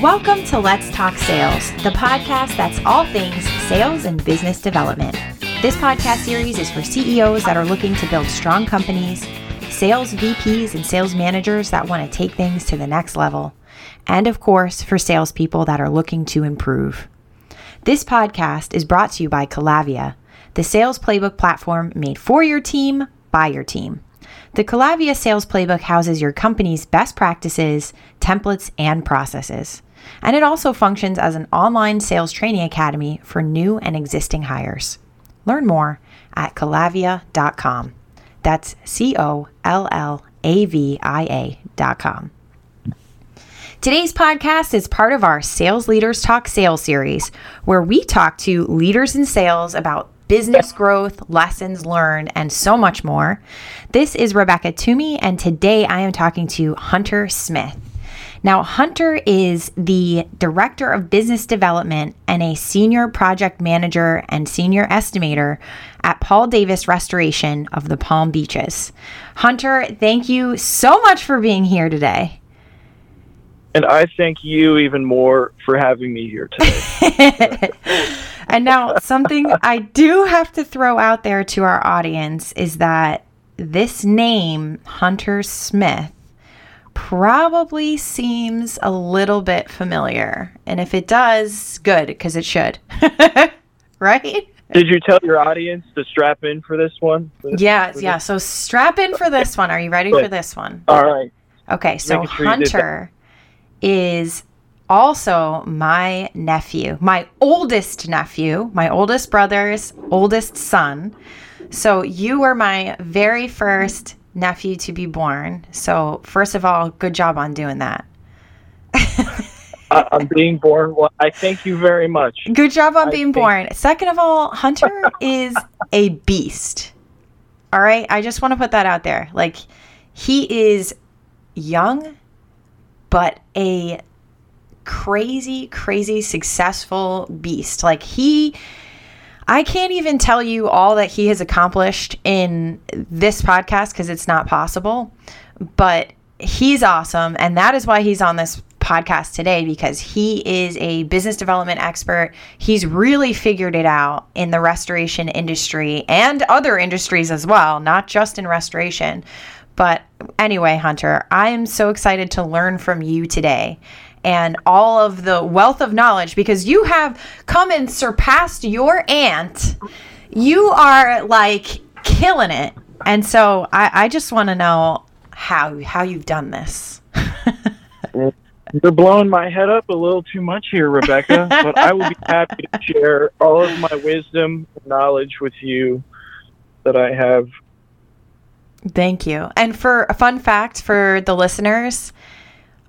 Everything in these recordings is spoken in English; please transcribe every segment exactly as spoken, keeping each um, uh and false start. Welcome to Let's Talk Sales, the podcast that's all things sales and business development. This podcast series is for C E Os that are looking to build strong companies, sales V Ps and sales managers that want to take things to the next level, and of course, for salespeople that are looking to improve. This podcast is brought to you by Collavia, the sales playbook platform made for your team, by your team. The Collavia Sales Playbook houses your company's best practices, templates, and processes. And it also functions as an online sales training academy for new and existing hires. Learn more at collavia dot com. That's C O L L A V I A dot com. Today's podcast is part of our Sales Leaders Talk Sales series, where we talk to leaders in sales about business growth, lessons learned, and so much more. This is Rebecca Toomey, and today I am talking to Hunter Smith. Now, Hunter is the Director of Business Development and a Senior Project Manager and Senior Estimator at Paul Davis Restoration of the Palm Beaches. Hunter, thank you so much for being here today. And I thank you even more for having me here today. And now, something I do have to throw out there to our audience is that this name, Hunter Smith, probably seems a little bit familiar. And if it does, good, because it should. Right? Did you tell your audience to strap in for this one? For this, yeah, for yeah. This? So strap in for this one. Are you ready for this one? All right. Okay, so sure Hunter is also my nephew, my oldest nephew, my oldest brother's oldest son. So you were my very first nephew to be born. So first of all, good job on doing that. I'm being born. Well, I thank you very much. Good job on I being born. Second of all, Hunter is a beast. All right. I just want to put that out there. Like, he is young, but a crazy, crazy successful beast. Like, he, I can't even tell you all that he has accomplished in this podcast because it's not possible, but he's awesome. And that is why he's on this podcast today, because he is a business development expert. He's really figured it out in the restoration industry and other industries as well, not just in restoration. But anyway, Hunter, I am so excited to learn from you today and all of the wealth of knowledge, because you have come and surpassed your aunt. You are like killing it. And so I, I just want to know how how you've done this. You're blowing my head up a little too much here, Rebecca, but I will be happy to share all of my wisdom and knowledge with you that I have. Thank you. And for a fun fact for the listeners,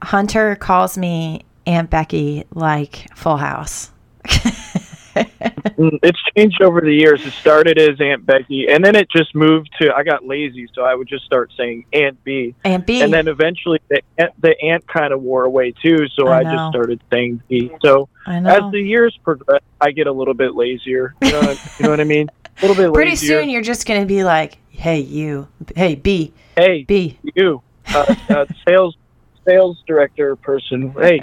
Hunter calls me Aunt Becky, like Full House. It's changed over the years. It started as Aunt Becky, and then it just moved to, I got lazy, so I would just start saying Aunt B. Aunt B. And then eventually the aunt, the aunt kind of wore away too, so I, I just started saying B. So as the years progress, I get a little bit lazier. You know, you know what I mean? A little bit Pretty lazier. Soon you're just going to be like, hey, you. Hey, B. Hey, B. You. Uh, uh, sales sales director person. Hey.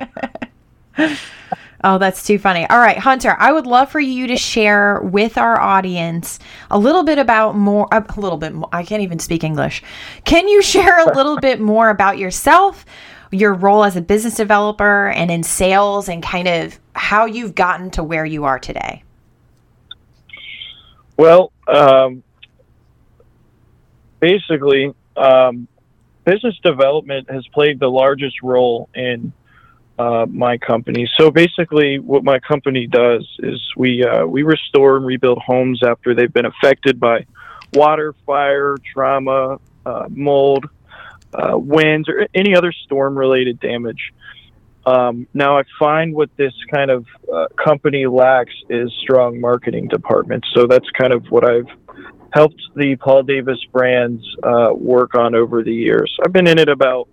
Oh, that's too funny. All right, Hunter, I would love for you to share with our audience a little bit about more, a little bit more. I can't even speak English. Can you share a little bit more about yourself, your role as a business developer and in sales, and kind of how you've gotten to where you are today? Well, um, basically, um, business development has played the largest role in uh, my company. So basically what my company does is we uh, we restore and rebuild homes after they've been affected by water, fire, trauma, uh, mold, uh, winds, or any other storm-related damage. Um, now, I find what this kind of uh, company lacks is strong marketing departments. So that's kind of what I've helped the Paul Davis brands uh, work on over the years. I've been in it about,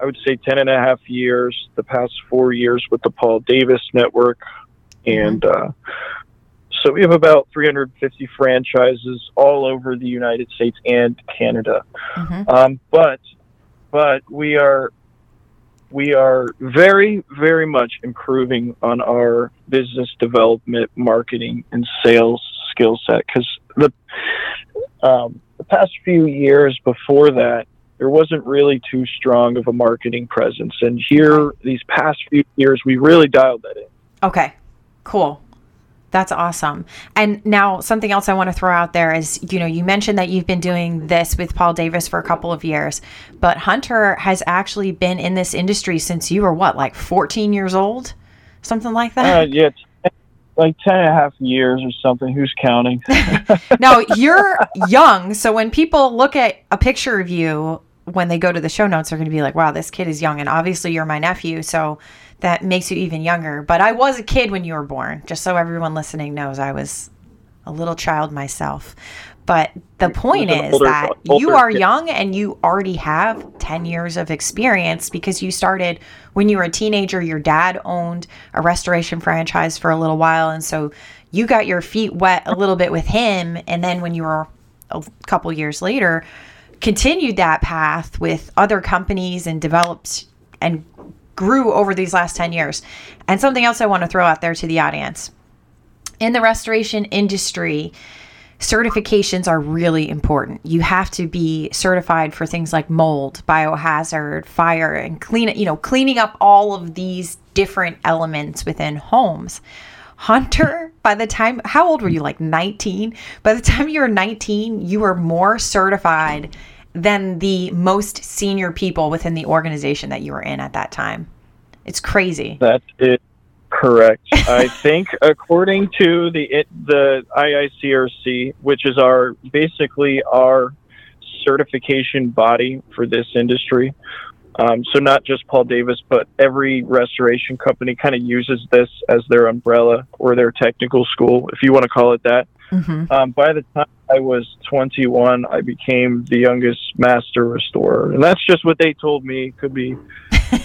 I would say, ten and a half years, the past four years with the Paul Davis network. And uh, so we have about three hundred fifty franchises all over the United States and Canada. Mm-hmm. Um, but but we are we are very, very much improving on our business development, marketing, and sales skill set. Because the, um, the past few years before that, there wasn't really too strong of a marketing presence. And here, these past few years, we really dialed that in. Okay, cool. That's awesome. And now something else I want to throw out there is, you know, you mentioned that you've been doing this with Paul Davis for a couple of years, but Hunter has actually been in this industry since you were what, like fourteen years old? Something like that? Uh, yeah, like ten and a half years or something. Who's counting? Now, you're young. So when people look at a picture of you, when they go to the show notes, they're going to be like, wow, this kid is young. And obviously you're my nephew, so that makes you even younger. But I was a kid when you were born, just so everyone listening knows. I was a little child myself. But the point is older, that older you are kid. Young, and you already have ten years of experience because you started when you were a teenager. Your dad owned a restoration franchise for a little while, and so you got your feet wet a little bit with him. And then when you were a couple years later, continued that path with other companies and developed and grew over these last ten years. And something else I want to throw out there to the audience. In the restoration industry, certifications are really important. You have to be certified for things like mold, biohazard, fire, and clean, you know, cleaning up all of these different elements within homes. Hunter, by the time, how old were you? Like nineteen? By the time you were nineteen, you were more certified than the most senior people within the organization that you were in at that time. It's crazy. That is correct. I think according to the the I I C R C, which is our basically our certification body for this industry. Um, so not just Paul Davis, but every restoration company kind of uses this as their umbrella or their technical school, if you want to call it that. Mm-hmm. Um, by the time I was twenty-one, I became the youngest master restorer, and that's just what they told me. Could be,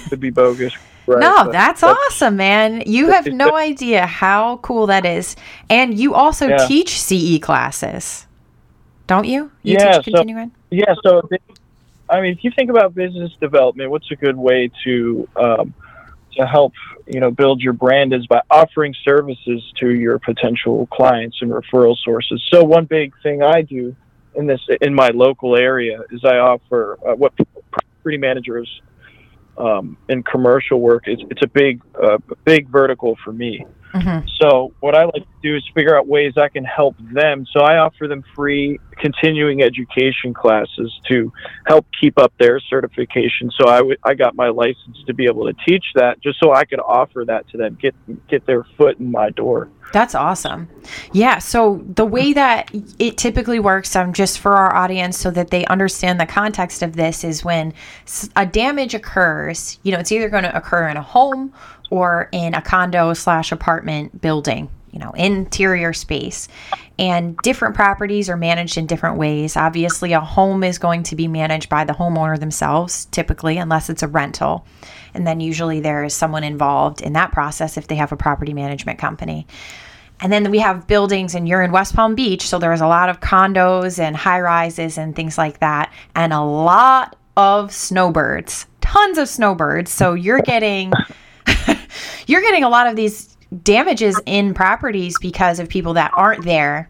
could be bogus. Right? No, but that's, that's awesome, man. You have no idea how cool that is, and you also yeah. teach C E classes, don't you? you yeah. Teach continuing? So, yeah. So, they, I mean, if you think about business development, what's a good way to um, to help you know build your brand is by offering services to your potential clients and referral sources. So one big thing I do in this in my local area is I offer uh, what property managers um, in commercial work. It's it's a big uh, big vertical for me. Mm-hmm. So what I like to do is figure out ways I can help them. So I offer them free continuing education classes to help keep up their certification. So I, w- I got my license to be able to teach that just so I could offer that to them, get get their foot in my door. That's awesome. Yeah. So the way that it typically works, um, just for our audience so that they understand the context of this, is when a damage occurs, you know, it's either going to occur in a home or in a condo slash apartment building, you know, interior space. And different properties are managed in different ways. Obviously, a home is going to be managed by the homeowner themselves, typically, unless it's a rental. And then usually there is someone involved in that process if they have a property management company. And then we have buildings, and you're in West Palm Beach, so there's a lot of condos and high rises and things like that, and a lot of snowbirds, tons of snowbirds. So you're getting... You're getting a lot of these damages in properties because of people that aren't there.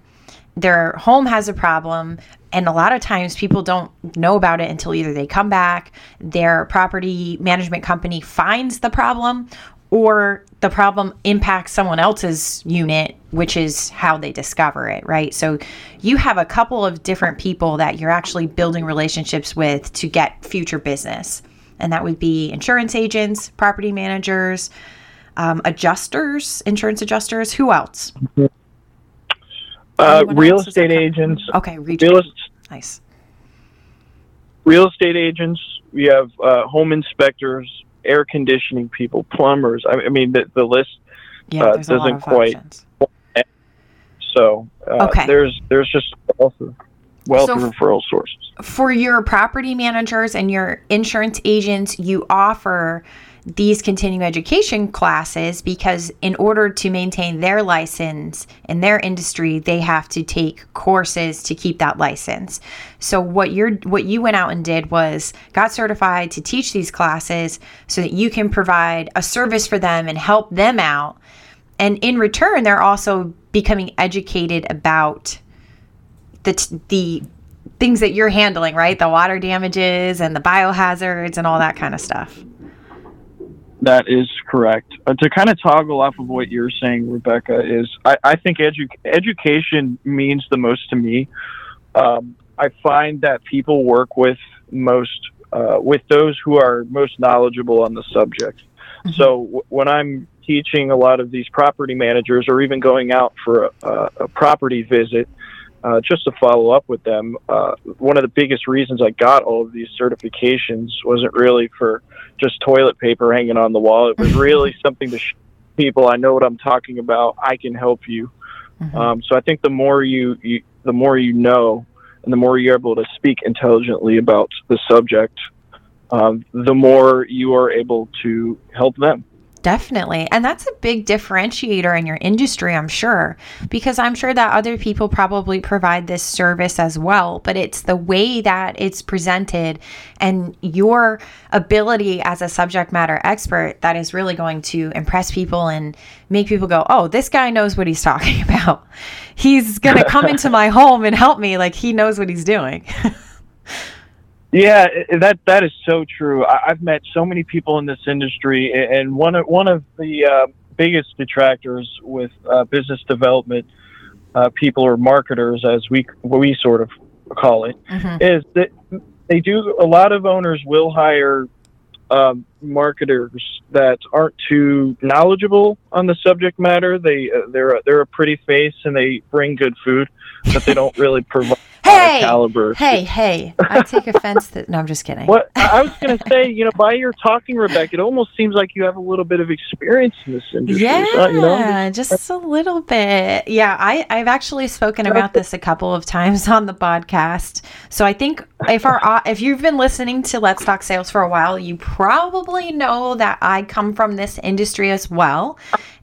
Their home has a problem, and a lot of times people don't know about it until either they come back, their property management company finds the problem, or the problem impacts someone else's unit, which is how they discover it, right? So you have a couple of different people that you're actually building relationships with to get future business. And that would be insurance agents, property managers, um, adjusters, insurance adjusters. Who else? Uh, real estate agents. Okay, real nice. Real estate agents. We have uh, home inspectors, air conditioning people, plumbers. I, I mean, the, the list yeah, uh, doesn't quite. So uh, okay. there's there's just also. Wealth so of referral sources. For your property managers and your insurance agents, you offer these continuing education classes, because in order to maintain their license in their industry, they have to take courses to keep that license. So what you're, what you went out and did was got certified to teach these classes so that you can provide a service for them and help them out. And in return, they're also becoming educated about the t- the things that you're handling, right? The water damages and the biohazards and all that kind of stuff. That is correct. Uh, to kind of toggle off of what you're saying, Rebecca, is I, I think edu- education means the most to me. Um, I find that people work with most uh, with those who are most knowledgeable on the subject. Mm-hmm. So w- when I'm teaching a lot of these property managers, or even going out for a, a, a property visit, Uh, just to follow up with them, uh, one of the biggest reasons I got all of these certifications wasn't really for just toilet paper hanging on the wall. It was really something to show people, I know what I'm talking about. I can help you. Mm-hmm. Um, so I think the more you, you, the more you know, and the more you're able to speak intelligently about the subject, um, the more you are able to help them. Definitely. And that's a big differentiator in your industry, I'm sure, because I'm sure that other people probably provide this service as well, but it's the way that it's presented and your ability as a subject matter expert that is really going to impress people and make people go, oh, this guy knows what he's talking about. He's going to come into my home and help me. Like, he knows what he's doing. Yeah, that that is so true. I, I've met so many people in this industry, and one of one of the uh, biggest detractors with uh, business development uh, people, or marketers, as we we sort of call it, mm-hmm. is that they do a lot of owners will hire um, marketers that aren't too knowledgeable on the subject matter. They uh, they're a, they're a pretty face and they bring good food, but they don't really provide. Hey, caliber. hey, hey, I take offense that, no, I'm just kidding. What I was going to say, you know, by your talking, Rebecca, it almost seems like you have a little bit of experience in this industry. Yeah, so, you know, just a little bit. Yeah, I, I've actually spoken about this a couple of times on the podcast. So I think if our if you've been listening to Let's Talk Sales for a while, you probably know that I come from this industry as well.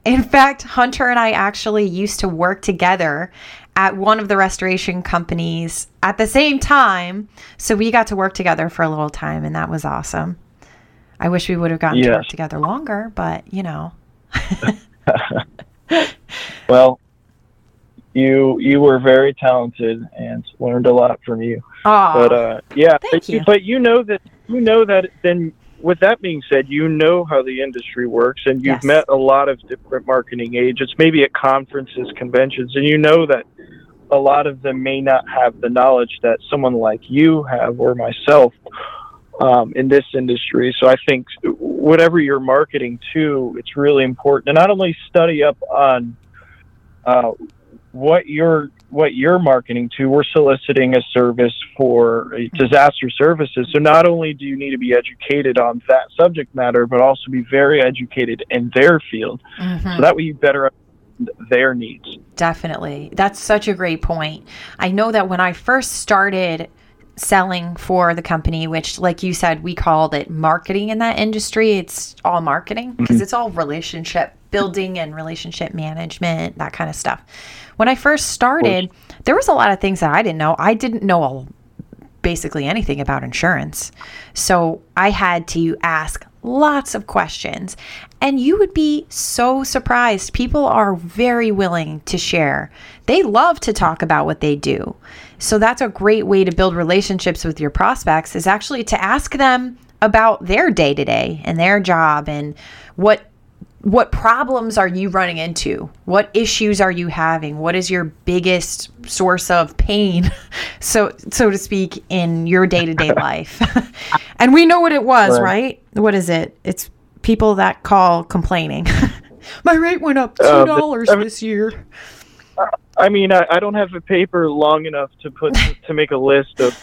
In fact, Hunter and I actually used to work together at one of the restoration companies at the same time. So we got to work together for a little time, and that was awesome. I wish we would have gotten yes. to work together longer, but you know. Well, you you were very talented and learned a lot from you. Aww, but uh, yeah, thank but, you. but you know that you know that then with that being said, you know how the industry works, and you've yes. met a lot of different marketing agents, maybe at conferences, conventions, and you know that a lot of them may not have the knowledge that someone like you have or myself um, in this industry. So I think whatever you're marketing to, it's really important to not only study up on uh, what you're what you're marketing to. We're soliciting a service for disaster services. So not only do you need to be educated on that subject matter, but also be very educated in their field. Mm-hmm. So that way you better their needs. Definitely. That's such a great point. I know that when I first started selling for the company, which, like you said, we called it marketing in that industry, it's all marketing because mm-hmm. it's all relationship building and relationship management, that kind of stuff. When I first started, there was a lot of things that I didn't know. I didn't know basically anything about insurance. So I had to ask lots of questions. And you would be so surprised. People are very willing to share. They love to talk about what they do. So that's a great way to build relationships with your prospects, is actually to ask them about their day-to-day and their job, and what What problems are you running into? What issues are you having? What is your biggest source of pain, so so to speak, in your day-to-day life? And we know what it was, right. right? What is it? It's people that call complaining. My rate went up two dollars uh, but, I mean, this year. I mean, I, I don't have a paper long enough to put to make a list of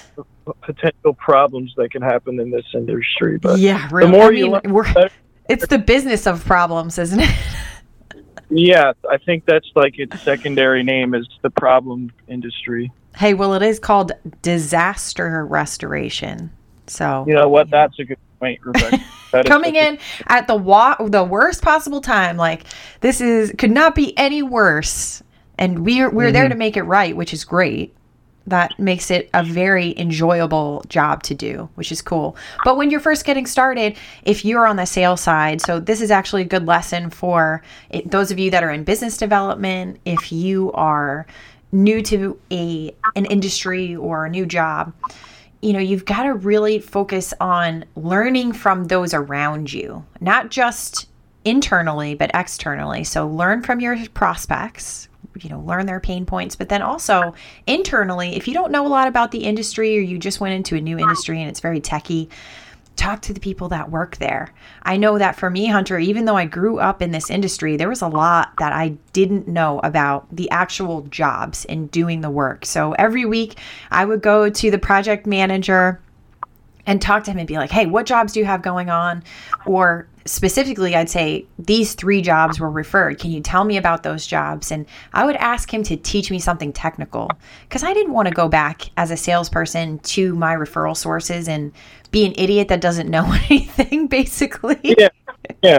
potential problems that can happen in this industry. But yeah, really. The more I mean, you learn, we're, better. It's the business of problems, isn't it? Yeah, I think that's like its secondary name is the problem industry. Hey, well, it is called disaster restoration. So you know what? Yeah. That's a good point, Rebecca. Coming in at the wa- the worst possible time. Like, this is could not be any worse. And we're we're mm-hmm. there to make it right, which is great. That makes it a very enjoyable job to do, which is cool. But when you're first getting started, if you're on the sales side, so this is actually a good lesson for it, those of you that are in business development. If you are new to a an industry or a new job, you know, you've got to really focus on learning from those around you, not just internally, but externally. So learn from your prospects, you know, learn their pain points, but then also internally, if you don't know a lot about the industry or you just went into a new industry and it's very techie, talk to the people that work there. I know that for me, Hunter, even though I grew up in this industry, there was a lot that I didn't know about the actual jobs and doing the work. So every week I would go to the project manager and talk to him and be like, hey, what jobs do you have going on? Or specifically, I'd say these three jobs were referred. Can you tell me about those jobs? And I would ask him to teach me something technical, because I didn't want to go back as a salesperson to my referral sources and be an idiot that doesn't know anything, basically. Yeah, yeah.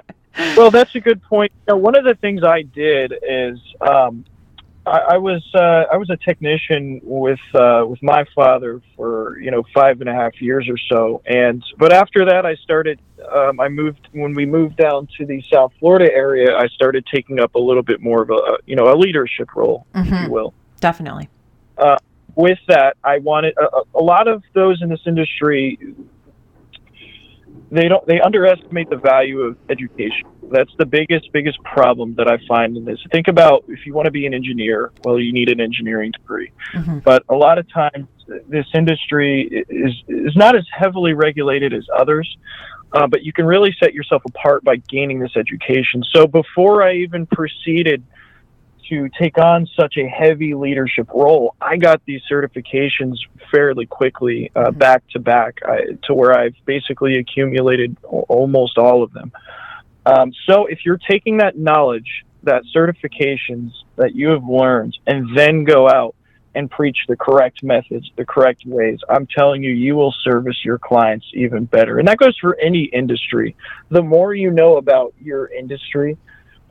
Well, that's a good point. You know, one of the things I did is um, I, I was uh, I was a technician with uh, with my father for you know five and a half years or so, and but after that I started. Um, I moved when we moved down to the South Florida area. I started taking up a little bit more of a you know a leadership role, mm-hmm. if you will. Definitely. Uh, with that, I wanted a, a lot of those in this industry. They don't. They underestimate the value of education. That's the biggest biggest problem that I find in this. Think about if you want to be an engineer. Well, you need an engineering degree, mm-hmm. but a lot of times this industry is is not as heavily regulated as others. Uh, but you can really set yourself apart by gaining this education. So before I even proceeded to take on such a heavy leadership role, I got these certifications fairly quickly, uh, mm-hmm. back to back, I, to where I've basically accumulated o- almost all of them. Um, so if you're taking that knowledge, that certifications that you have learned, and then go out and preach the correct methods, the correct ways, I'm telling you, you will service your clients even better. And that goes for any industry. The more you know about your industry,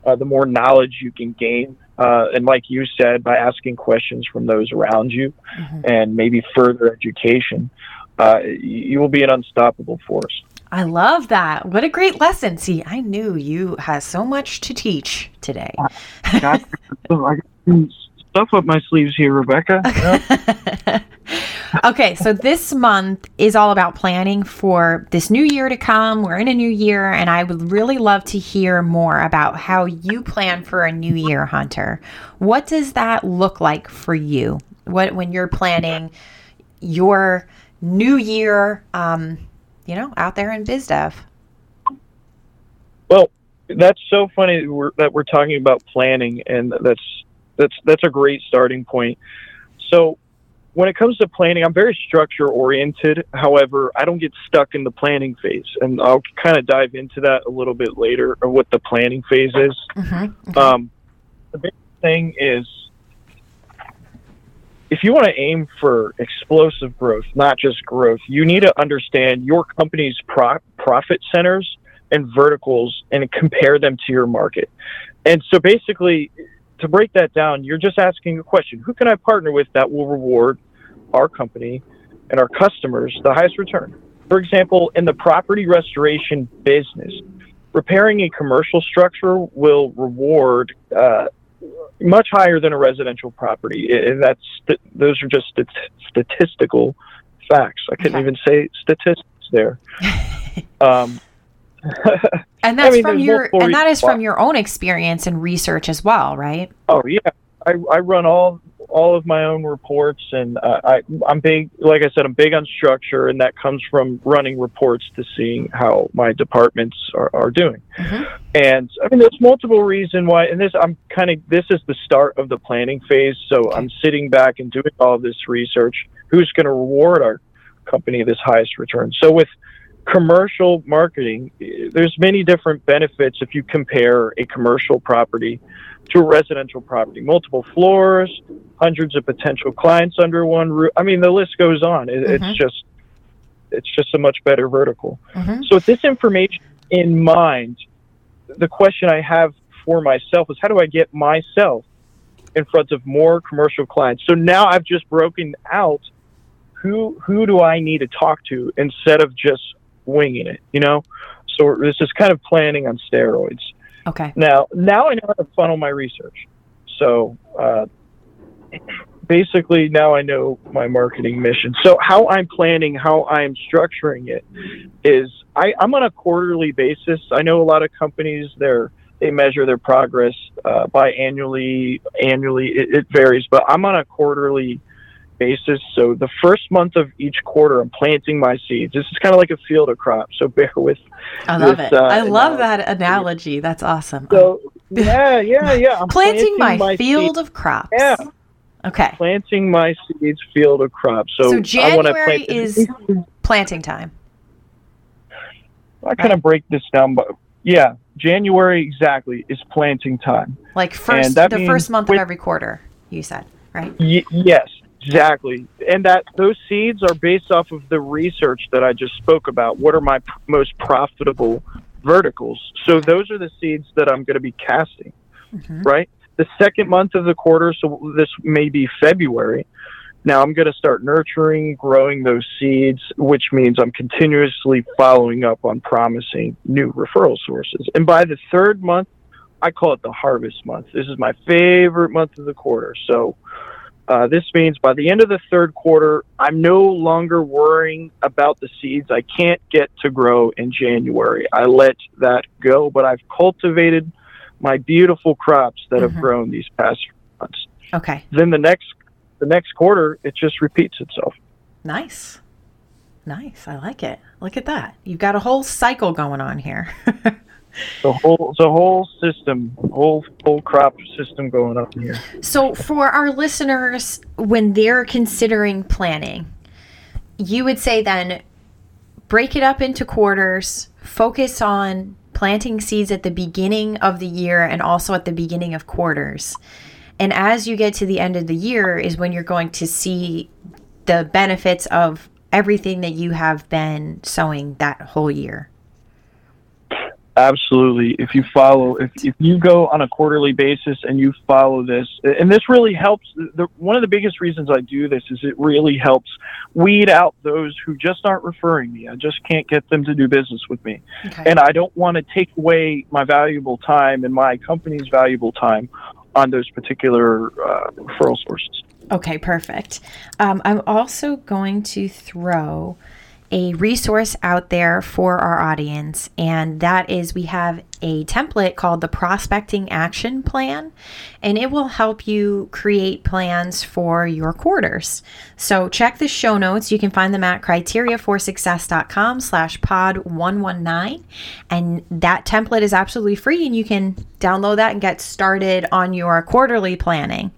uh, the more knowledge you can gain. Uh, and like you said, by asking questions from those around you, mm-hmm. and maybe further education, uh, you will be an unstoppable force. I love that. What a great lesson. See, I knew you had so much to teach today. I got, I got, stuff up my sleeves here, Rebecca. Yep. Okay, so this month is all about planning for this new year to come. We're in a new year, and I would really love to hear more about how you plan for a new year, Hunter. What does that look like for you? What when you're planning your new year, um, you know, out there in biz dev? Well, that's so funny that we're, that we're talking about planning, and that's That's that's a great starting point. So when it comes to planning, I'm very structure-oriented. However, I don't get stuck in the planning phase. And I'll kind of dive into that a little bit later, or what the planning phase is. Mm-hmm. Okay. Um, the big thing is, if you want to aim for explosive growth, not just growth, you need to understand your company's pro- profit centers and verticals and compare them to your market. And so basically, to break that down, you're just asking a question. Who can I partner with that will reward our company and our customers the highest return? For example, in the property restoration business, repairing a commercial structure will reward uh, much higher than a residential property. And that's th- those are just st- statistical facts. I couldn't okay. even say statistics there. Um and that's I mean, from your and that is from your own experience and research as well, right? Oh yeah, I, I run all all of my own reports, and uh, I I'm big. Like I said, I'm big on structure, and that comes from running reports to seeing how my departments are, are doing. Mm-hmm. And I mean, there's multiple reasons why. And this I'm kind of this is the start of the planning phase. So okay. I'm sitting back and doing all this research. Who's going to reward our company this highest return? So with commercial marketing, there's many different benefits if you compare a commercial property to a residential property. Multiple floors, hundreds of potential clients under one roof. I mean, the list goes on. It, mm-hmm. It's just it's just a much better vertical. Mm-hmm. So with this information in mind, the question I have for myself is, how do I get myself in front of more commercial clients? So now I've just broken out who who do I need to talk to instead of just winging it, you know? So this is kind of planning on steroids. Okay. Now, now I know how to funnel my research. So uh, basically now I know my marketing mission. So how I'm planning, how I'm structuring it is I, I'm on a quarterly basis. I know a lot of companies, they're, they measure their progress uh, biannually, annually. It, it varies, but I'm on a quarterly basis. So the first month of each quarter, I'm planting my seeds. This is kind of like a field of crops. So bear with. I love this, it. Uh, I love analogy. that analogy. That's awesome. So yeah, yeah, yeah. I'm planting, planting my, my field seeds. of crops. Yeah. Okay. Planting my seeds, field of crops. So, so January I plant is planting time. I kind right. of break this down, but yeah, January exactly is planting time. Like first, the first month with, of every quarter. You said right. Y- yes. Exactly. And that those seeds are based off of the research that I just spoke about. What are my p- most profitable verticals? So those are the seeds that I'm going to be casting, mm-hmm. right? The second month of the quarter, so this may be February. Now I'm going to start nurturing, growing those seeds, which means I'm continuously following up on promising new referral sources. And by the third month, I call it the harvest month. This is my favorite month of the quarter. So Uh, this means by the end of the third quarter, I'm no longer worrying about the seeds I can't get to grow in January. I let that go, but I've cultivated my beautiful crops that mm-hmm. have grown these past months. Okay. Then the next, the next quarter, it just repeats itself. Nice. Nice. I like it. Look at that. You've got a whole cycle going on here. The whole, the whole system, whole whole crop system going up here. So for our listeners, when they're considering planning, you would say then break it up into quarters, focus on planting seeds at the beginning of the year and also at the beginning of quarters. And as you get to the end of the year is when you're going to see the benefits of everything that you have been sowing that whole year. Absolutely. If you follow, if, if you go on a quarterly basis and you follow this, and this really helps, the, one of the biggest reasons I do this is it really helps weed out those who just aren't referring me. I just can't get them to do business with me. Okay. And I don't want to take away my valuable time and my company's valuable time on those particular uh, referral sources. Okay, perfect. Um, I'm also going to throw a resource out there for our audience, and that is we have a template called the Prospecting Action Plan, and it will help you create plans for your quarters. So check the show notes. You can find them at criteriaforsuccess.com slash pod 119, and that template is absolutely free, and you can download that and get started on your quarterly planning.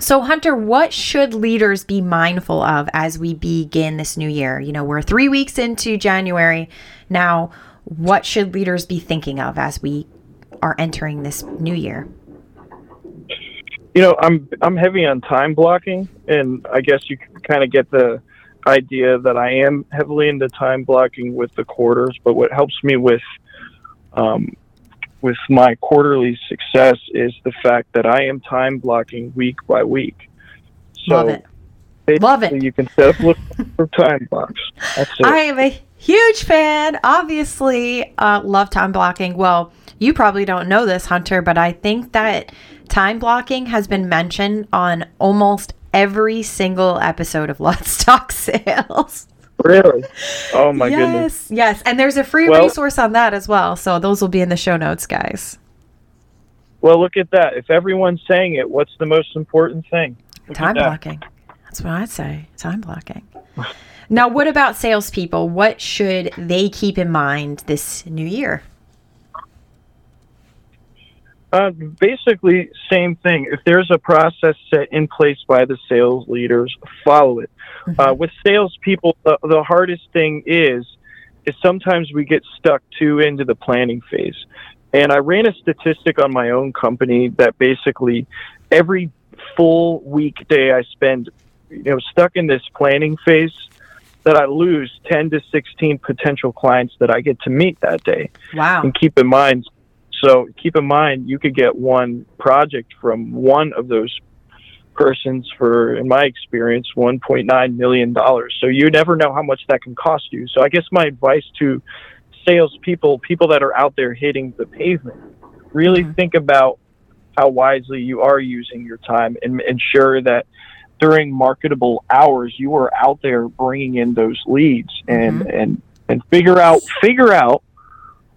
So Hunter, what should leaders be mindful of as we begin this new year? You know, we're three weeks into January. Now, what should leaders be thinking of as we are entering this new year? You know, I'm I'm heavy on time blocking, and I guess you can kind of get the idea that I am heavily into time blocking with the quarters, but what helps me with um with my quarterly success is the fact that I am time blocking week by week. So Love it. Love it. You can set up look for time blocks. That's it. I am a huge fan. Obviously, uh, love time blocking. Well, you probably don't know this, Hunter, but I think that time blocking has been mentioned on almost every single episode of Let's Talk Sales. Really? Oh my yes, goodness. Yes, yes. And there's a free well, resource on that as well. So those will be in the show notes, guys. Well, look at that. If everyone's saying it, what's the most important thing? Look time blocking. That. That's what I'd say. Time blocking. Now, what about salespeople? What should they keep in mind this new year? Uh, basically, same thing. If there's a process set in place by the sales leaders, follow it. Mm-hmm. Uh, with salespeople, the, the hardest thing is, is sometimes we get stuck too into the planning phase. And I ran a statistic on my own company that basically every full weekday I spend, you know, stuck in this planning phase, that I lose ten to sixteen potential clients that I get to meet that day. Wow. And keep in mind, so keep in mind, you could get one project from one of those persons for, in my experience, one point nine million dollars. So you never know how much that can cost you. So I guess my advice to salespeople, people that are out there hitting the pavement, really mm-hmm. think about how wisely you are using your time and ensure that during marketable hours, you are out there bringing in those leads and, mm-hmm. and, and figure out, figure out,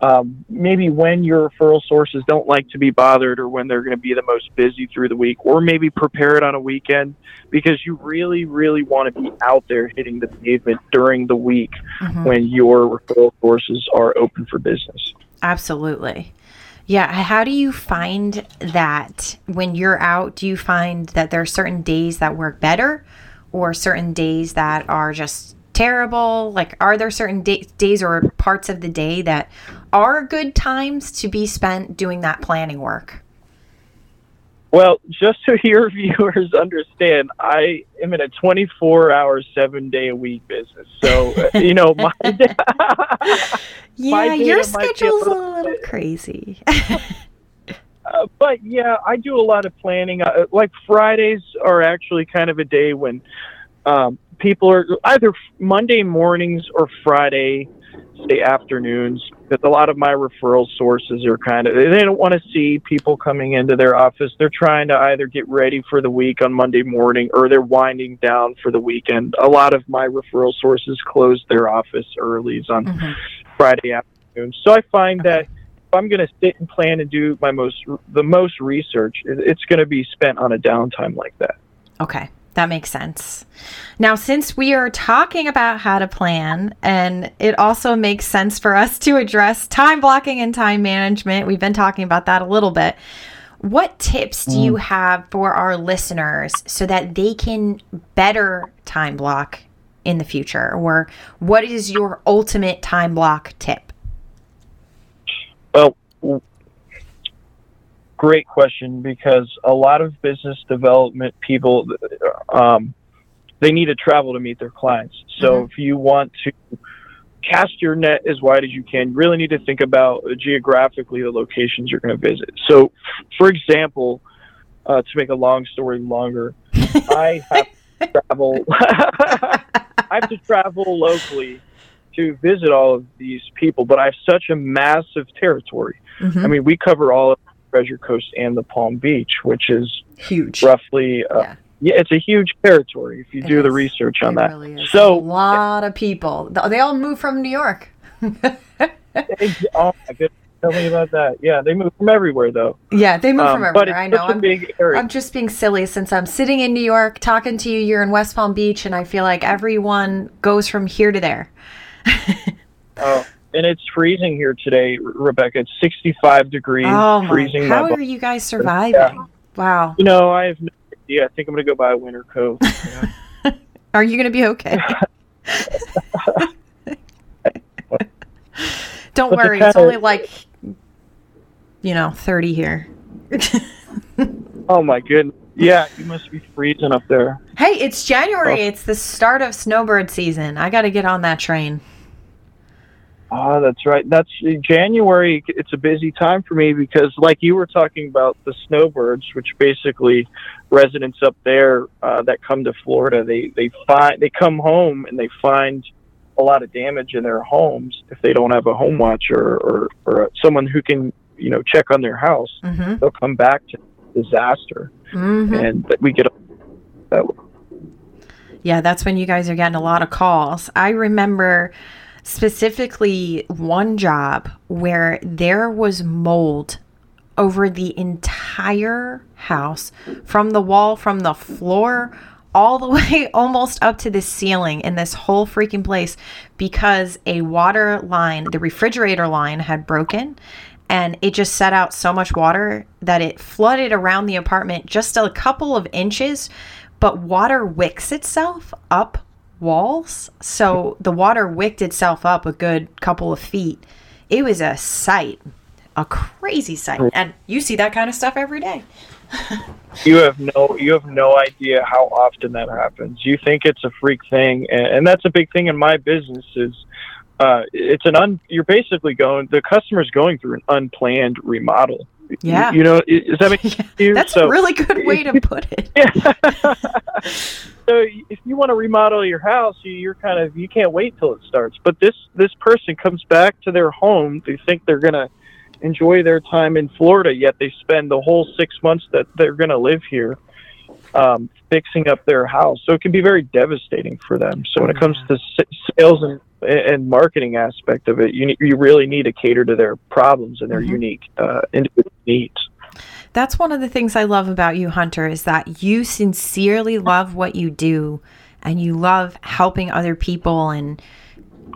um, maybe when your referral sources don't like to be bothered or when they're going to be the most busy through the week, or maybe prepare it on a weekend, because you really, really want to be out there hitting the pavement during the week mm-hmm. when your referral sources are open for business. Absolutely. Yeah. How do you find that when you're out? Do you find that there are certain days that work better or certain days that are just terrible? Like, are there certain day- days or parts of the day that are good times to be spent doing that planning work? Well, just so your viewers understand, I am in a twenty-four hour, seven day a week business. So, you know, my day, yeah, my day your schedule's a little bit crazy. uh, but yeah, I do a lot of planning. Uh, like Fridays are actually kind of a day when um, people are either Monday mornings or Friday Day afternoons, that a lot of my referral sources are kind of, they don't want to see people coming into their office. They're trying to either get ready for the week on Monday morning or they're winding down for the weekend. A lot of my referral sources close their office early on mm-hmm. Friday afternoon. So I find okay. that if I'm going to sit and plan and do my most, the most research, it's going to be spent on a downtime like that. Okay. That makes sense. Now, since we are talking about how to plan, and it also makes sense for us to address time blocking and time management, we've been talking about that a little bit. What tips do you have for our listeners so that they can better time block in the future? Or what is your ultimate time block tip? Well, great question, because a lot of business development people, um, they need to travel to meet their clients. So mm-hmm. if you want to cast your net as wide as you can, you really need to think about geographically the locations you're going to visit. So, for example, uh, to make a long story longer, I have to travel. I have to travel locally to visit all of these people, but I have such a massive territory. Mm-hmm. I mean, we cover all of Treasure Coast and the Palm Beach, which is huge, roughly. Uh, yeah. yeah, it's a huge territory if you it do is. the research on it that. Really is. So a lot yeah. of people. They all moved from New York. they, oh my goodness! Tell me about that. Yeah, they moved from everywhere, though. Yeah, they moved um, from everywhere. But it's I know. Such a I'm, big area. I'm just being silly since I'm sitting in New York talking to you. You're in West Palm Beach, and I feel like everyone goes from here to there. oh. And it's freezing here today, Rebecca. It's sixty-five degrees, oh, freezing. How my are you guys surviving? Yeah. Wow. You know, I have no idea. I think I'm going to go buy a winter coat. Yeah. Are you going to be okay? Don't but worry. It's only of, like, you know, thirty here. Oh, my goodness. Yeah, you must be freezing up there. Hey, it's January. Oh. It's the start of snowbird season. I got to get on that train. Oh, that's right. That's January. It's a busy time for me because, like you were talking about, the snowbirds, which basically residents up there uh, that come to Florida, they they find they come home and they find a lot of damage in their homes if they don't have a home watch or or, or someone who can you know check on their house. Mm-hmm. They'll come back to disaster, mm-hmm. and we get that. Yeah, that's when you guys are getting a lot of calls. I remember. Specifically one job where there was mold over the entire house, from the wall, from the floor, all the way almost up to the ceiling in this whole freaking place, because a water line, the refrigerator line, had broken, and it just set out so much water that it flooded around the apartment just a couple of inches, but water wicks itself up walls, so the water wicked itself up a good couple of feet. It was a sight, a crazy sight, and you see that kind of stuff every day. You have no, you have no idea how often that happens. You think it's a freak thing, and, and that's a big thing in my business. Is uh, it's an un. You're basically going. The customer's going through an unplanned remodel. Yeah. You, you know, is that make yeah, you? That's so, a really good way to put it. Yeah. So if you want to remodel your house, you're kind of you can't wait till it starts. But this this person comes back to their home. They think they're gonna enjoy their time in Florida, yet they spend the whole six months that they're going to live here um, fixing up their house. So it can be very devastating for them. So when it comes to sales and, and marketing aspect of it, you you really need to cater to their problems and their mm-hmm. unique uh, individual needs. That's one of the things I love about you, Hunter, is that you sincerely love what you do and you love helping other people and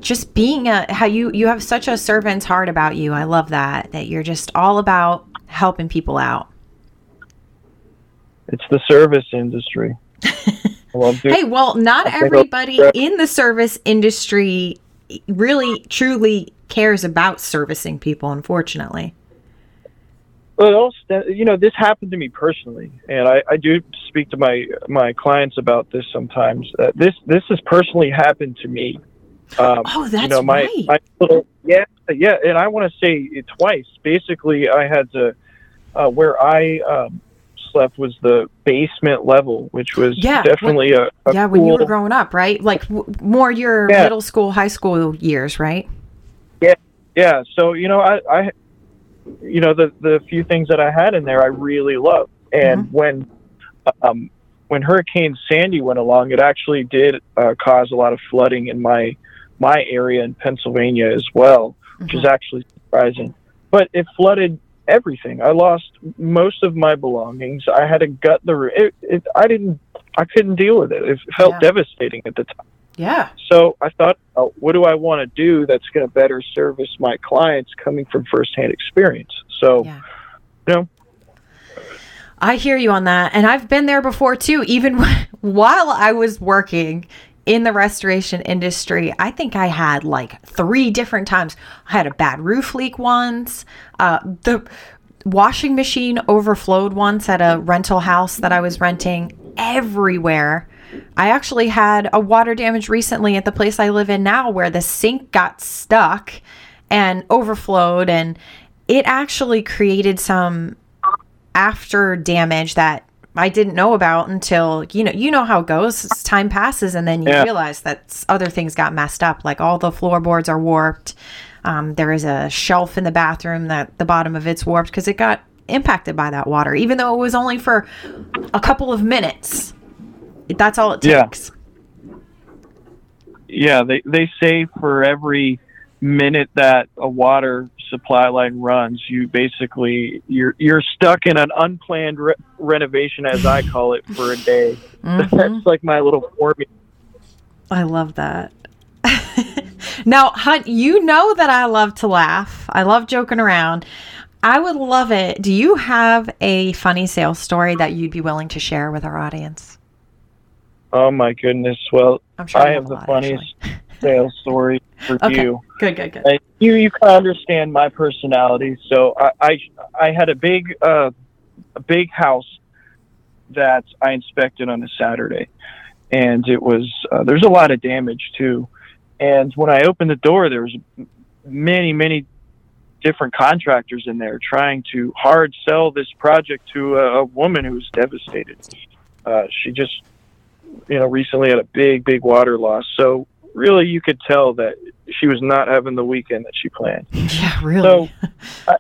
just being a, how you, you have such a servant's heart about you. I love that, that you're just all about helping people out. It's the service industry. Hey, well, not everybody in the service industry really, truly cares about servicing people, unfortunately. Well, it also, you know, this happened to me personally, and I, I do speak to my, my clients about this sometimes. Uh, this, this has personally happened to me. Um, oh, that's you know, my, right. My little, yeah, yeah, and I want to say it twice. Basically, I had to uh, where I um, slept was the basement level, which was yeah, definitely when, a, a yeah. Cool, when you were growing up, right? Like w- more your yeah. middle school, high school years, right? Yeah, yeah. So you know, I, I you know, the the few things that I had in there, I really loved, and mm-hmm. when um, when Hurricane Sandy went along, it actually did uh, cause a lot of flooding in my. my area in Pennsylvania as well, which mm-hmm. is actually surprising. But it flooded everything. I lost most of my belongings. I had to gut the room. It, it, I didn't, I couldn't deal with it. It felt yeah. devastating at the time. Yeah. So I thought, oh, what do I want to do that's going to better service my clients coming from firsthand experience? So, yeah. you know, I hear you on that. And I've been there before too, even while I was working in the restoration industry. I think I had like three different times. I had a bad roof leak once. Uh, the washing machine overflowed once at a rental house that I was renting. Everywhere. I actually had a water damage recently at the place I live in now where the sink got stuck and overflowed. And it actually created some after damage that I didn't know about until, you know, you know how it goes. It's time passes and then you yeah. realize that other things got messed up. Like all the floorboards are warped. Um, there is a shelf in the bathroom that the bottom of it's warped because it got impacted by that water, even though it was only for a couple of minutes. That's all it takes. Yeah, yeah they, they say for every minute that a water supply line runs, you basically you're you're stuck in an unplanned re- renovation, as I call it, for a day. Mm-hmm. That's like my little formula. I love that. Now, Hunt, you know that I love to laugh. I love joking around. I would love it. Do you have a funny sales story that you'd be willing to share with our audience? Oh my goodness! Well, I'm sure I have the lot, funniest. Actually. Sales story for okay. you. Good, good, good. Uh, you you can understand my personality. So I I, I had a big uh, a big house that I inspected on a Saturday, and it was uh, there's a lot of damage too. And when I opened the door, there was many many different contractors in there trying to hard sell this project to a, a woman who was devastated. Uh, she just you know recently had a big big water loss. So. Really, you could tell that she was not having the weekend that she planned. Yeah, really. So, I,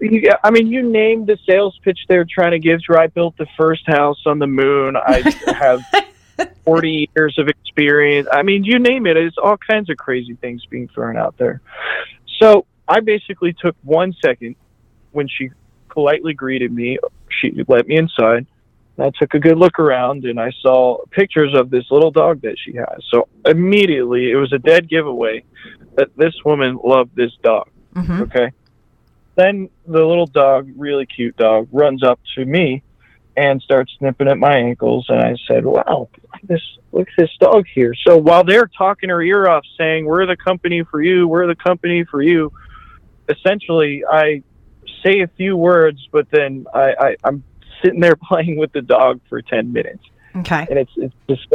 you, I mean, you named the sales pitch they're trying to give to. I built the first house on the moon. I have forty years of experience. I mean, you name it. It's all kinds of crazy things being thrown out there. So I basically took one second when she politely greeted me. She let me inside. I took a good look around and I saw pictures of this little dog that she has. So immediately it was a dead giveaway that this woman loved this dog. Mm-hmm. Okay. Then the little dog, really cute dog, runs up to me and starts snipping at my ankles. And I said, wow, look at this, look at this dog here. So while they're talking her ear off saying, we're the company for you, we're the company for you. Essentially, I say a few words, but then I, I I'm, sitting there playing with the dog for ten minutes. Okay. And it's, it's just,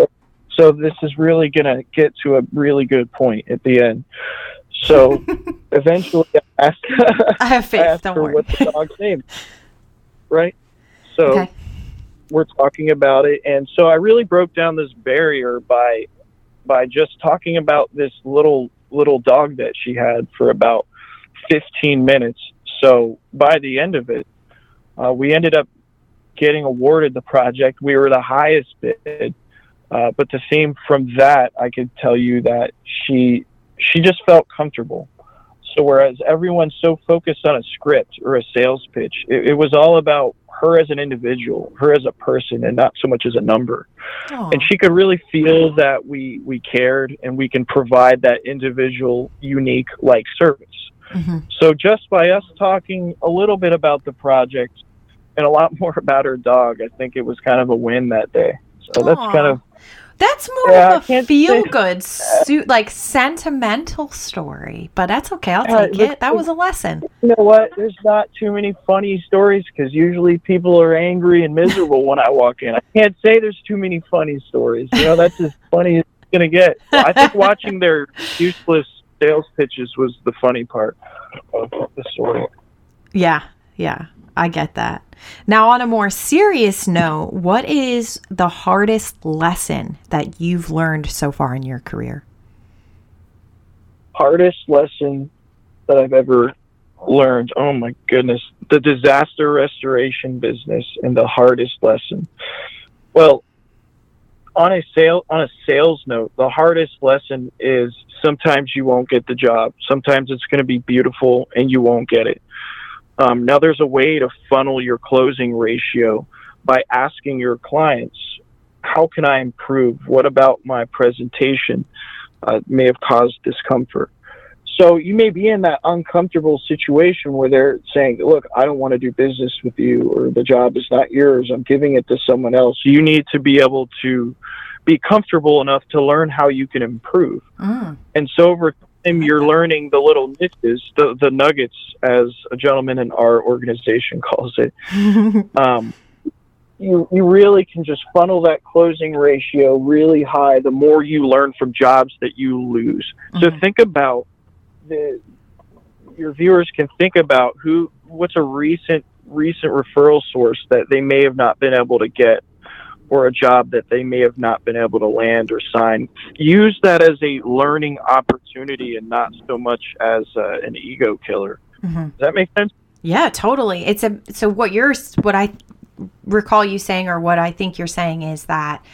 so this is really going to get to a really good point at the end. So eventually I asked, I have faith, I asked don't her worry. what the dog's name, right? So okay. we're talking about it. And so I really broke down this barrier by, by just talking about this little, little dog that she had for about fifteen minutes. So by the end of it, uh, we ended up getting awarded the project. We were the highest bid. Uh, but to see from that, I could tell you that she, she just felt comfortable. So whereas everyone's so focused on a script or a sales pitch, it, it was all about her as an individual, her as a person, and not so much as a number. Aww. And she could really feel that we, we cared and we can provide that individual, unique, like service. Mm-hmm. So just by us talking a little bit about the project and a lot more about her dog, I think it was kind of a win that day. So Aww. that's kind of... That's more yeah, of a feel-good, su- like sentimental story, but that's okay. I'll take uh, it. That was a lesson. You know what? There's not too many funny stories because usually people are angry and miserable when I walk in. I can't say there's too many funny stories. You know, that's as funny as it's going to get. I think watching their useless sales pitches was the funny part of the story. Yeah, yeah. I get that. Now, on a more serious note, what is the hardest lesson that you've learned so far in your career? Hardest lesson that I've ever learned. Oh my goodness. The disaster restoration business and the hardest lesson. Well, on a sale, on a sales note, the hardest lesson is sometimes you won't get the job. Sometimes it's going to be beautiful and you won't get it. Um, now, there's a way to funnel your closing ratio by asking your clients, how can I improve? What about my presentation uh, may have caused discomfort? So you may be in that uncomfortable situation where they're saying, look, I don't want to do business with you, or the job is not yours. I'm giving it to someone else. You need to be able to be comfortable enough to learn how you can improve. Mm. And so over And you're learning the little niches, the, the nuggets, as a gentleman in our organization calls it. um, you you really can just funnel that closing ratio really high the more you learn from jobs that you lose. Mm-hmm. So think about, the your viewers can think about who what's a recent recent referral source that they may have not been able to get, or a job that they may have not been able to land or sign. Use that as a learning opportunity and not so much as uh, an ego killer. Mm-hmm. Does that make sense? Yeah, totally. It's a so what you're what I recall you saying, or what I think you're saying, is that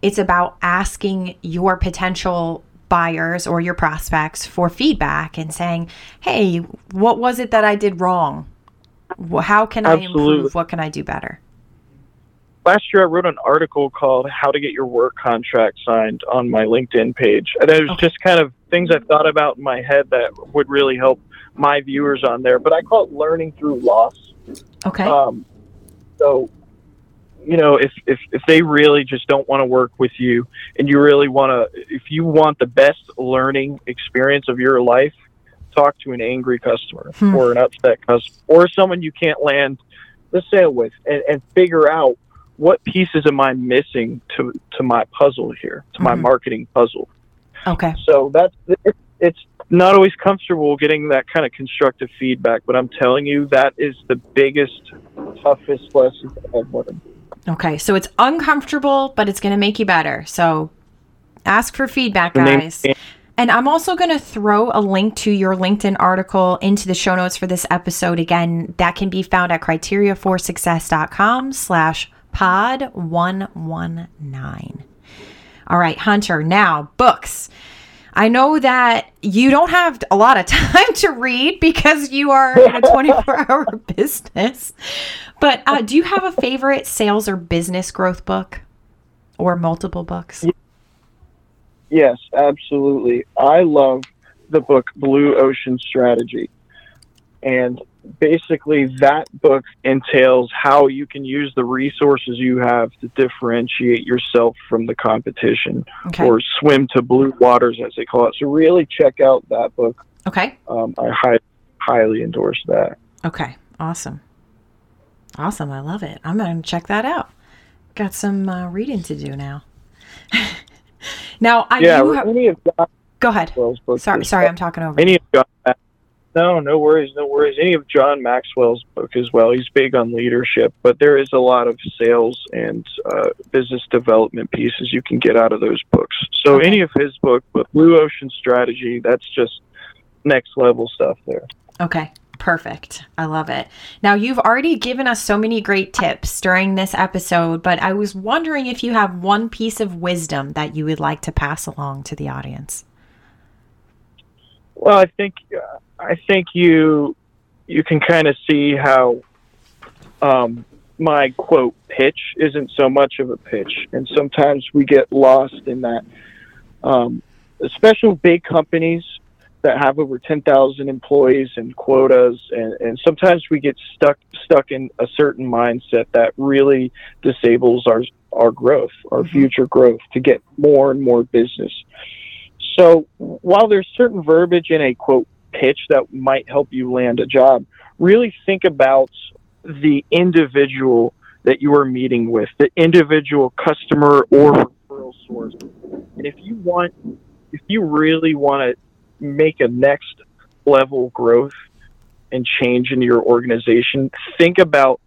it's about asking your potential buyers or your prospects for feedback and saying, "Hey, what was it that I did wrong? How can Absolutely. I improve? What can I do better?" Last year, I wrote an article called How to Get Your Work Contract Signed on my LinkedIn page. And it was okay. just kind of things I thought about in my head that would really help my viewers on there. But I call it learning through loss. Okay. Um, so, you know, if, if, if they really just don't want to work with you, and you really want to, if you want the best learning experience of your life, talk to an angry customer hmm. or an upset customer or someone you can't land the sale with, and, and figure out, what pieces am I missing to, to my puzzle here, to mm-hmm. my marketing puzzle? Okay. So that's, it's not always comfortable getting that kind of constructive feedback, but I'm telling you, that is the biggest, toughest lesson I've learned. Okay. So it's uncomfortable, but it's going to make you better. So ask for feedback, guys. And, then, and I'm also going to throw a link to your LinkedIn article into the show notes for this episode. Again, that can be found at criteria for success dot com slash Pod one one nine. All right, Hunter, now books. I know that you don't have a lot of time to read because you are in a twenty-four hour business, but uh, do you have a favorite sales or business growth book or multiple books? Yes, absolutely. I love the book Blue Ocean Strategy. And basically, that book entails how you can use the resources you have to differentiate yourself from the competition, okay. or swim to blue waters, as they call it. So really check out that book. Okay. Um, I hi- highly endorse that. Okay. Awesome. Awesome. I love it. I'm going to check that out. Got some uh, reading to do now. Now, I yeah, do have... Any of John... Go ahead. Sorry, sorry, I'm talking over. Any of John... No, no worries, no worries. Any of John Maxwell's book as well. He's big on leadership, but there is a lot of sales and uh, business development pieces you can get out of those books. So okay. Any of his book, but Blue Ocean Strategy, that's just next level stuff there. Okay. Perfect. I love it. Now, you've already given us so many great tips during this episode, but I was wondering if you have one piece of wisdom that you would like to pass along to the audience. Well, I think uh, I think you you can kind of see how um, my, quote, pitch isn't so much of a pitch. And sometimes we get lost in that, um, especially big companies that have over ten thousand employees and quotas, and, and sometimes we get stuck stuck in a certain mindset that really disables our our growth, our mm-hmm. future growth, to get more and more business. So while there's certain verbiage in a, quote, pitch that might help you land a job, really think about the individual that you are meeting with, the individual customer or referral source. And if you want, if you really want to make a next level growth and change in your organization, think about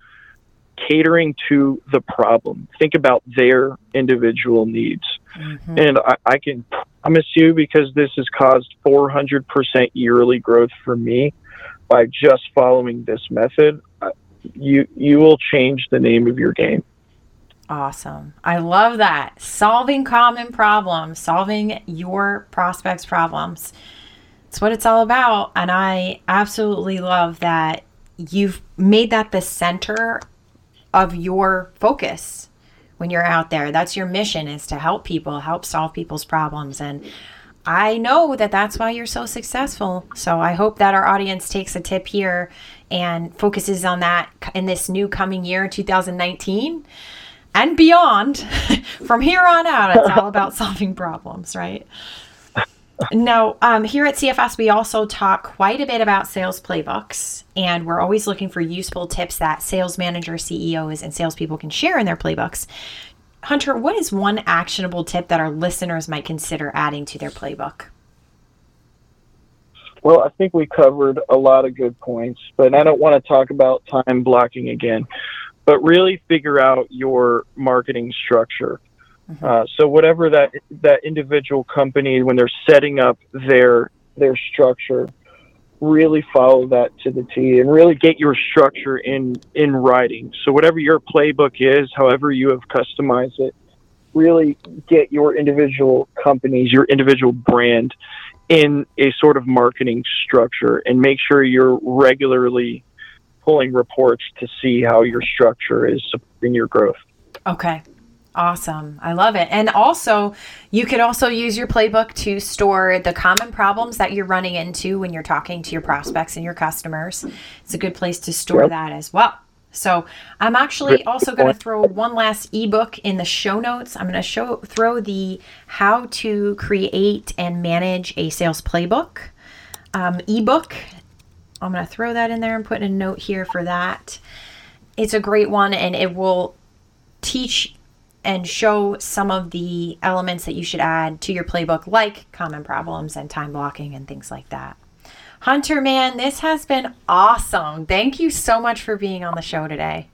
catering to the problem. Think about their individual needs. Mm-hmm. And I, I can promise you, because this has caused four hundred percent yearly growth for me by just following this method, you, you will change the name of your game. Awesome. I love that. Solving common problems, solving your prospects' problems. It's what it's all about. And I absolutely love that you've made that the center of your focus when you're out there. That's your mission, is to help people, help solve people's problems. And I know that that's why you're so successful. So I hope that our audience takes a tip here and focuses on that in this new coming year, two thousand nineteen. And beyond. From here on out, it's all about solving problems, right? Now, um, here at C F S, we also talk quite a bit about sales playbooks, and we're always looking for useful tips that sales managers, C E Os, and salespeople can share in their playbooks. Hunter, what is one actionable tip that our listeners might consider adding to their playbook? Well, I think we covered a lot of good points, but I don't want to talk about time blocking again. But really figure out your marketing structure. Mm-hmm. Uh, so whatever that that individual company, when they're setting up their their structure, really follow that to the T, and really get your structure in in writing. So whatever your playbook is, however you have customized it, really get your individual companies, your individual brand, in a sort of marketing structure, and make sure you're regularly pulling reports to see how your structure is supporting your growth. Okay. Awesome. I love it. And also, you could also use your playbook to store the common problems that you're running into when you're talking to your prospects and your customers. It's a good place to store yep. that as well. So I'm actually also going to throw one last ebook in the show notes. I'm going to show throw the How to Create and Manage a Sales Playbook um, ebook. I'm going to throw that in there and put a note here for that. It's a great one, and it will teach and show some of the elements that you should add to your playbook, like common problems and time blocking and things like that. Hunter, man, this has been awesome. Thank you so much for being on the show today.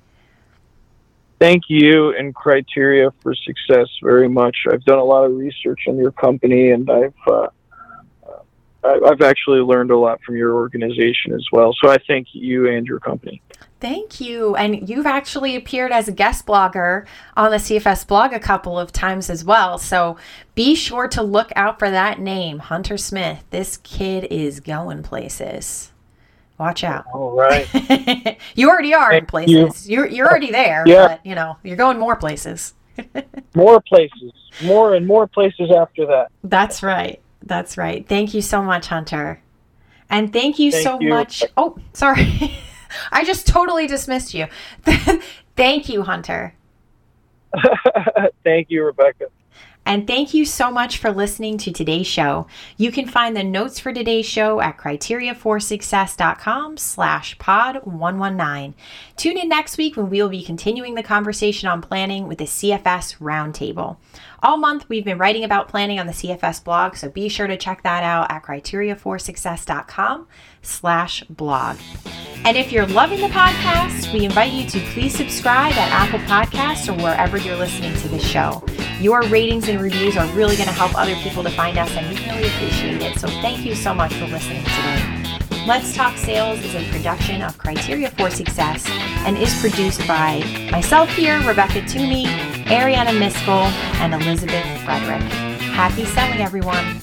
Thank you and Criteria for Success very much. I've done a lot of research on your company, and I've uh, I've actually learned a lot from your organization as well. So I thank you and your company. Thank you. And you've actually appeared as a guest blogger on the C F S blog a couple of times as well. So be sure to look out for that name, Hunter Smith. This kid is going places. Watch out. All right. You already are thank in places. You. You're, you're already there, yeah. But you know, you're going more places. More places. More and more places after that. That's right. That's right. Thank you so much, Hunter. And thank you thank so you. much. Oh, sorry. I just totally dismissed you. Thank you, Hunter. Thank you, Rebecca. And thank you so much for listening to today's show. You can find the notes for today's show at criteria for success dot com slash pod one nineteen. Tune in next week when we will be continuing the conversation on planning with the C F S Roundtable. All month, we've been writing about planning on the C F S blog, so be sure to check that out at criteria for success dot com slash blog. And if you're loving the podcast, we invite you to please subscribe at Apple Podcasts or wherever you're listening to the show. Your ratings and reviews are really going to help other people to find us, and we really appreciate it. So thank you so much for listening today. Let's Talk Sales is a production of Criteria for Success and is produced by myself here, Rebecca Toomey, Ariana Miskell, and Elizabeth Frederick. Happy selling, everyone.